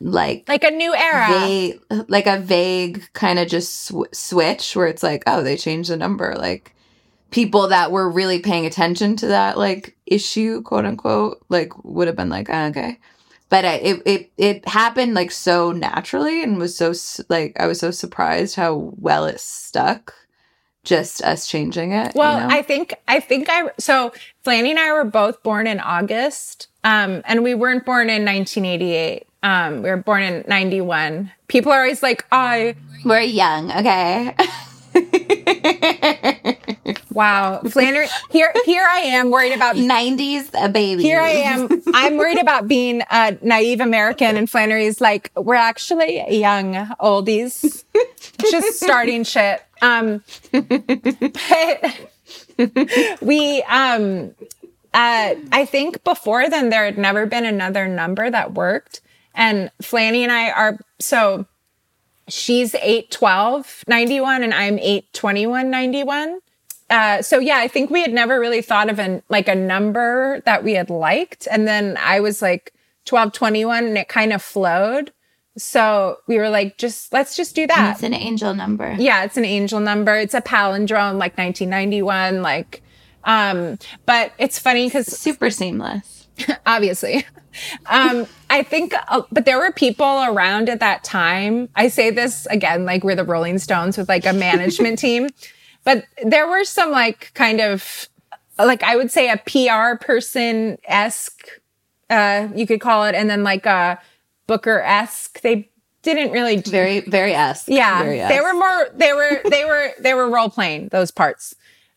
Like like a new era, vague, like a vague kind of just sw- switch where it's like, oh, they changed the number. Like people that were really paying attention to that like issue, quote unquote, like would have been like, oh, okay. But I, it it it happened like so naturally and was so like I was so surprised how well it stuck. Just us changing it. Well, you know? I think I think I so Flanny and I were both born in August, um, and we weren't born in nineteen eighty-eight. Um, we were born in ninety-one. People are always like, "I oh, we're young." Okay. Wow, Flannery. Here, here I am worried about nineties baby. Here I am. I'm worried about being a naive American, and Flannery's like, "We're actually young oldies, just starting shit." Um, but we. Um, uh, I think before then there had never been another number that worked. And Flanny and I are, so she's eight twelve ninety-one and I'm eight twenty-one ninety-one. Uh, so yeah, I think we had never really thought of an, like a number that we had liked. And then I was like twelve twenty-one and it kind of flowed. So we were like, just, let's just do that. And it's an angel number. Yeah, it's an angel number. It's a palindrome, like nineteen ninety-one, like, um, but it's funny because. Super seamless. Obviously. Um, I think, uh, but there were people around at that time. I say this again, like we're the Rolling Stones with like a management team, but there were some like kind of like, I would say a P R person-esque, uh, you could call it. And then like a Booker-esque, they didn't really. Do. Very, very esque. Yeah. Very esque. They were more, they were, they were, they were role playing those parts.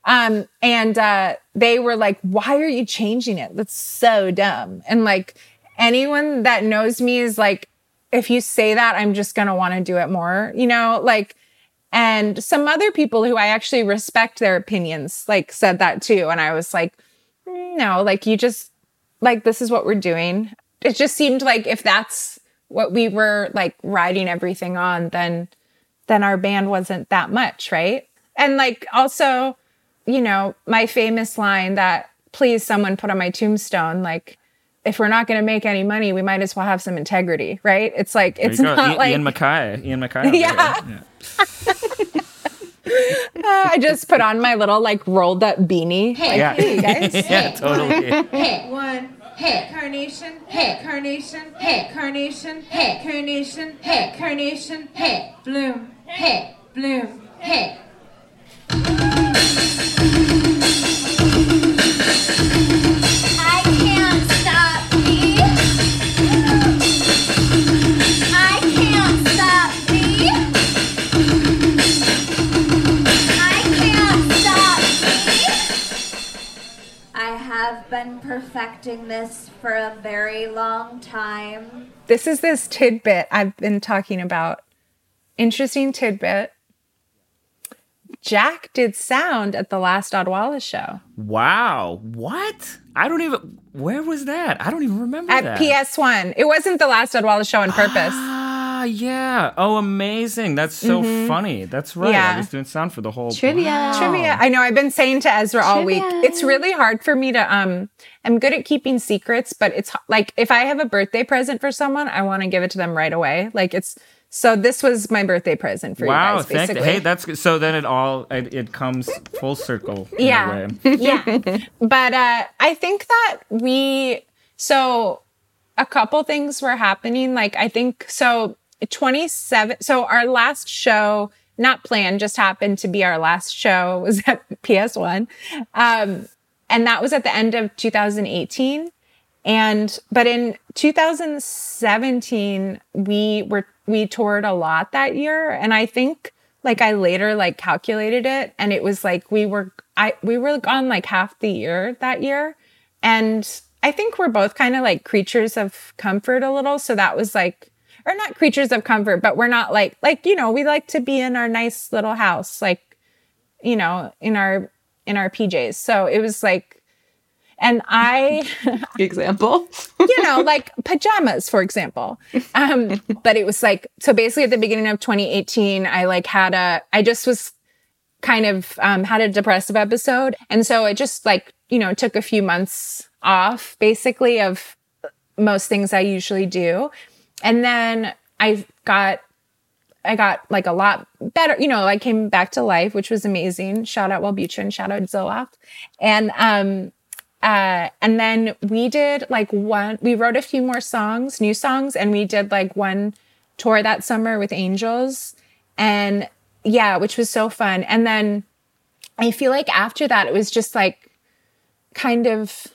Um, and uh, they were like, why are you changing it? That's so dumb. And like anyone that knows me is like, if you say that, I'm just going to want to do it more, you know, like, and some other people who I actually respect their opinions, like said that too. And I was like, no, like you just like, this is what we're doing. It just seemed like if that's what we were like riding everything on, then, then our band wasn't that much. Right. And like, also, you know, my famous line that please someone put on my tombstone, like, if we're not going to make any money, we might as well have some integrity, right? It's like, it's not I- like... Ian MacKay. Ian MacKay. Yeah. yeah. uh, I just put on my little, like, rolled up beanie. Hey, like, yeah. Hey, you guys. Hey. Yeah, totally. Hey, one. Hey, carnation. Hey, carnation. Hey, carnation. Hey, carnation. Hey, carnation. Hey, bloom. Hey, bloom. Hey. I've been perfecting this for a very long time. This is this tidbit I've been talking about. Interesting tidbit. Jack did sound at the last Odwalla show. Wow. What? I don't even... Where was that? I don't even remember at that. At P S one. It wasn't the last Odwalla show on purpose. Ah, yeah. Oh, amazing. That's so mm-hmm. funny. That's right. Yeah. I was doing sound for the whole... Trivia. Wow. Trivia. I know. I've been saying to Ezra Trivia. all week, it's really hard for me to... um. I'm good at keeping secrets, but it's like if I have a birthday present for someone, I want to give it to them right away. Like it's... So this was my birthday present for wow, you guys, basically. Wow, hey, that's good. So then it all, it, it comes full circle in yeah. a way. Yeah, but uh, I think that we, so a couple things were happening. Like I think, so twenty-seven, so our last show, not planned, just happened to be our last show, was at P S one. Um, and that was at the end of two thousand eighteen. And, but in two thousand seventeen, we were, we toured a lot that year. And I think like I later like calculated it and it was like, we were, I, we were gone like half the year that year. And I think we're both kind of like creatures of comfort a little. So that was like, or not creatures of comfort, but we're not like, like, you know, we like to be in our nice little house, like, you know, in our, in our P Js. So it was like, and I... example? You know, like pajamas, for example. Um, but it was like... So basically at the beginning of twenty eighteen, I like had a... I just was kind of... Um, had a depressive episode. And so it just like, you know, took a few months off basically of most things I usually do. And then I got... I got like a lot better. You know, I came back to life, which was amazing. Shout out Wellbutrin. Shout out Zoloft. And... um Uh, and then we did like one, we wrote a few more songs, new songs, and we did like one tour that summer with Angels. And yeah, which was so fun. And then I feel like after that, it was just like kind of,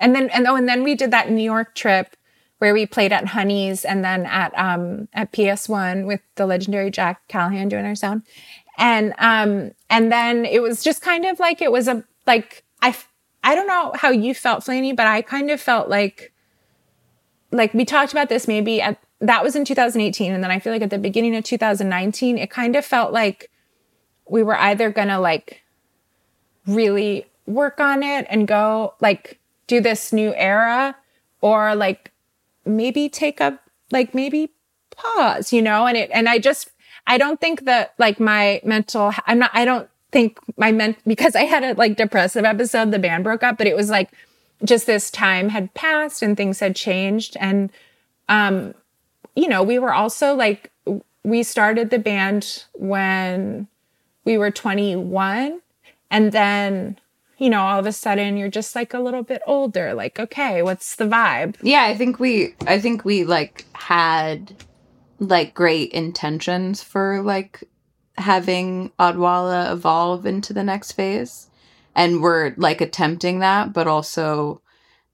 and then, and oh, and then we did that New York trip where we played at Honey's and then at, um, at P S one with the legendary Jack Callahan doing our sound. And, um, and then it was just kind of like, it was a, like, I I don't know how you felt, Flanny, but I kind of felt like, like we talked about this maybe at, that was in two thousand eighteen. And then I feel like at the beginning of two thousand nineteen, it kind of felt like we were either going to like really work on it and go like do this new era or like maybe take up, like maybe pause, you know? And it, and I just, I don't think that like my mental, I'm not, I don't, think my men because I had a like depressive episode, the band broke up, but it was like just this time had passed and things had changed. And, um, you know, we were also like, we started the band when we were twenty-one. And then, you know, all of a sudden you're just like a little bit older, like, okay, what's the vibe? Yeah. I think we, I think we like had like great intentions for like, having Odwalla evolve into the next phase, and we're like attempting that, but also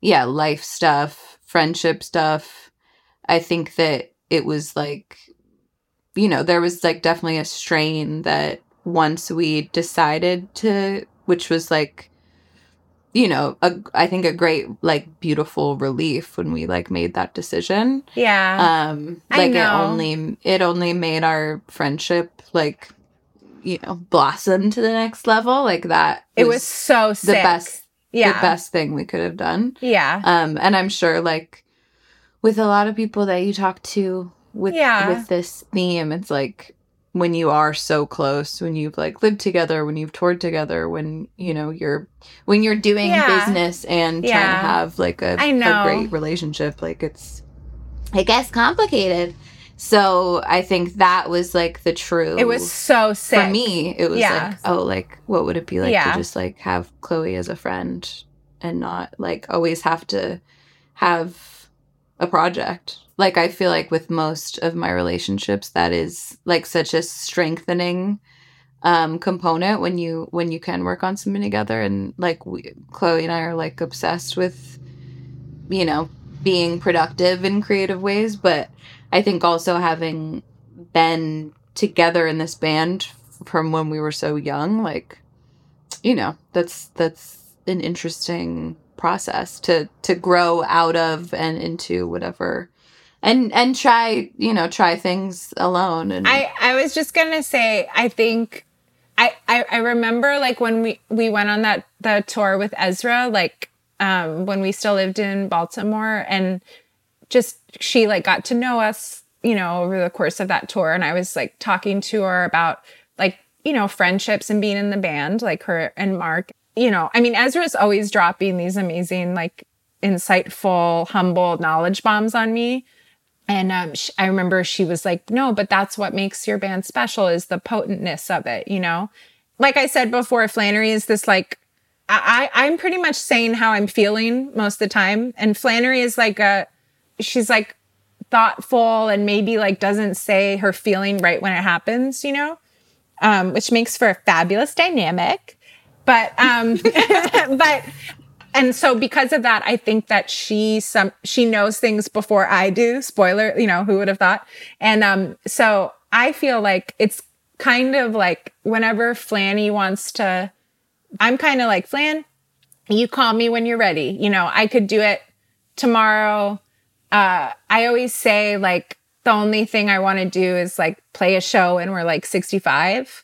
yeah, life stuff, friendship stuff. I think that it was like, you know, there was like definitely a strain that once we decided to which was like, you know, a, I think a great, like, beautiful relief when we, like, made that decision. Yeah. Um, like, I know. it only, it only made our friendship, like, you know, blossom to the next level. Like, that it was, was so sick. The best, yeah. the best thing we could have done. Yeah. Um, and I'm sure, like, with a lot of people that you talk to with, yeah. with this theme, it's like, when you are so close, when you've, like, lived together, when you've toured together, when, you know, you're, when you're doing yeah. business and yeah. trying to have, like, a, a great relationship, like, it's, I guess, complicated. So I think that was, like, the true. It was so sick. For me, it was yeah. like, oh, like, what would it be like yeah. to just, like, have Chloe as a friend and not, like, always have to have a project. Like, I feel like with most of my relationships, that is, like, such a strengthening um, component when you when you can work on something together. And, like, we, Chloe and I are, like, obsessed with, you know, being productive in creative ways. But I think also having been together in this band from when we were so young, like, you know, that's that's an interesting process to, to grow out of and into whatever. And and try, you know, try things alone. And I, I was just going to say, I think, I, I, I remember, like, when we, we went on that the tour with Ezra, like, um, when we still lived in Baltimore, and just, she, like, got to know us, you know, over the course of that tour. And I was, like, talking to her about, like, you know, friendships and being in the band, like, her and Mark. You know, I mean, Ezra's always dropping these amazing, like, insightful, humble knowledge bombs on me. And um, she, I remember she was like, no, but that's what makes your band special is the potentness of it, you know? Like I said before, Flannery is this, like, I, I'm pretty much saying how I'm feeling most of the time. And Flannery is like a, she's like thoughtful and maybe like doesn't say her feeling right when it happens, you know? Um, which makes for a fabulous dynamic. But, um, but... And so because of that, I think that she some she knows things before I do. Spoiler, you know, who would have thought? And um, so I feel like it's kind of like whenever Flanny wants to, I'm kind of like, Flan, you call me when you're ready. You know, I could do it tomorrow. Uh, I always say, like, the only thing I want to do is, like, play a show when we're, like, sixty-five.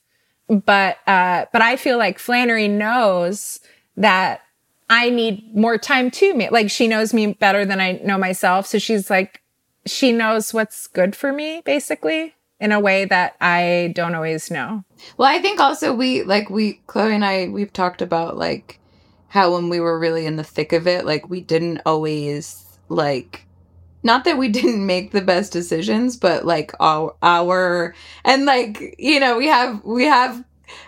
But uh, but I feel like Flannery knows that I need more time to me. Like, she knows me better than I know myself. So she's like, she knows what's good for me, basically, in a way that I don't always know. Well, I think also we, like, we, Chloe and I, we've talked about, like, how when we were really in the thick of it, like, we didn't always, like, not that we didn't make the best decisions, but, like, our, our and, like, you know, we have, we have,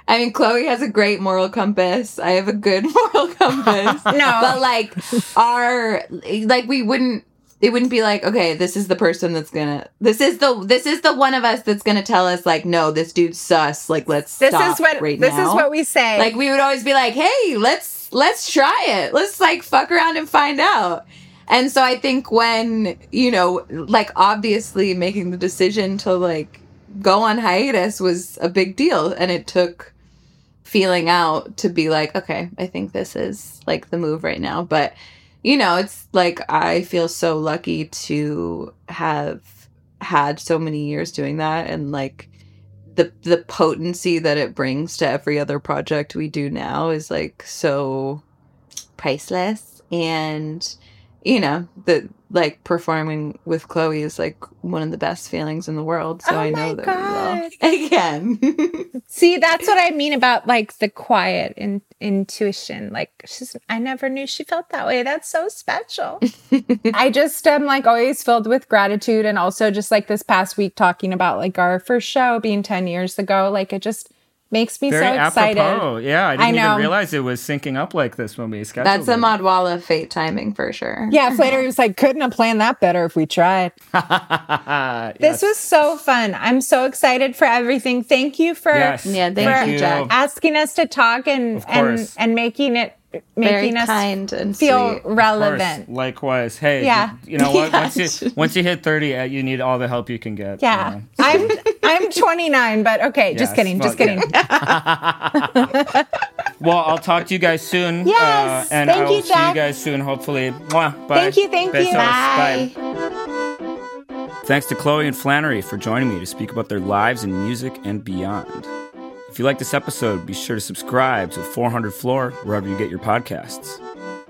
I mean, Chloe has a great moral compass. I have a good moral compass. No. But, like, our, like, we wouldn't, it wouldn't be like, okay, this is the person that's gonna, this is the, this is the one of us that's gonna tell us, like, no, this dude's sus. Like, let's this stop is what, right this now. This is what we say. Like, we would always be like, hey, let's, let's try it. Let's, like, fuck around and find out. And so I think when, you know, like, obviously making the decision to, like, go on hiatus was a big deal, and it took feeling out to be like, okay, I think this is, like, the move right now. But, you know, it's like, I feel so lucky to have had so many years doing that, and, like, the the potency that it brings to every other project we do now is, like, so priceless. And, you know, the like performing with Chloe is, like, one of the best feelings in the world. So oh I know that God. We will again. See, that's what I mean about, like, the quiet in- intuition. Like, she's, I never knew she felt that way. That's so special. I just am, like, always filled with gratitude. And also just, like, this past week talking about, like, our first show being ten years ago, like, it just makes me very so excited. Apropos. Yeah, I didn't I even realize it was syncing up like this when we scheduled That's it. That's some Odwalla fate timing for sure. Yeah, Flannery was like, couldn't have planned that better if we tried. Yes. This was so fun. I'm so excited for everything. Thank you for, yes. yeah, thank for you, Jack. Asking us to talk and and, and making it making very us kind and feel sweet. Relevant. Likewise. Hey, yeah. you, you know what? Once you, once you hit thirty, you need all the help you can get. Yeah. You know, so. I'm I'm twenty-nine, but okay, yes, just kidding, well, just kidding. Yeah. Well, I'll talk to you guys soon. Yes. Uh, and thank I will you, see Jack. you guys soon, hopefully. Mwah. Bye. Thank you. Thank Besos. you. Bye. Bye. Thanks to Chloe and Flannery for joining me to speak about their lives in music and beyond. If you like this episode, be sure to subscribe to four hundred floor wherever you get your podcasts.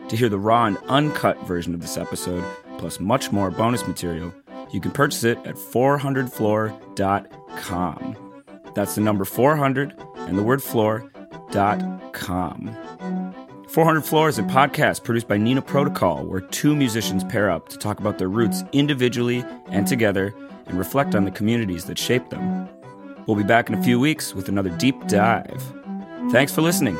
To hear the raw and uncut version of this episode, plus much more bonus material, you can purchase it at four hundred floor dot com. That's the number four hundred and the word floor dot com. four hundred floor is a podcast produced by Nina Protocol, where two musicians pair up to talk about their roots individually and together and reflect on the communities that shape them. We'll be back in a few weeks with another deep dive. Thanks for listening.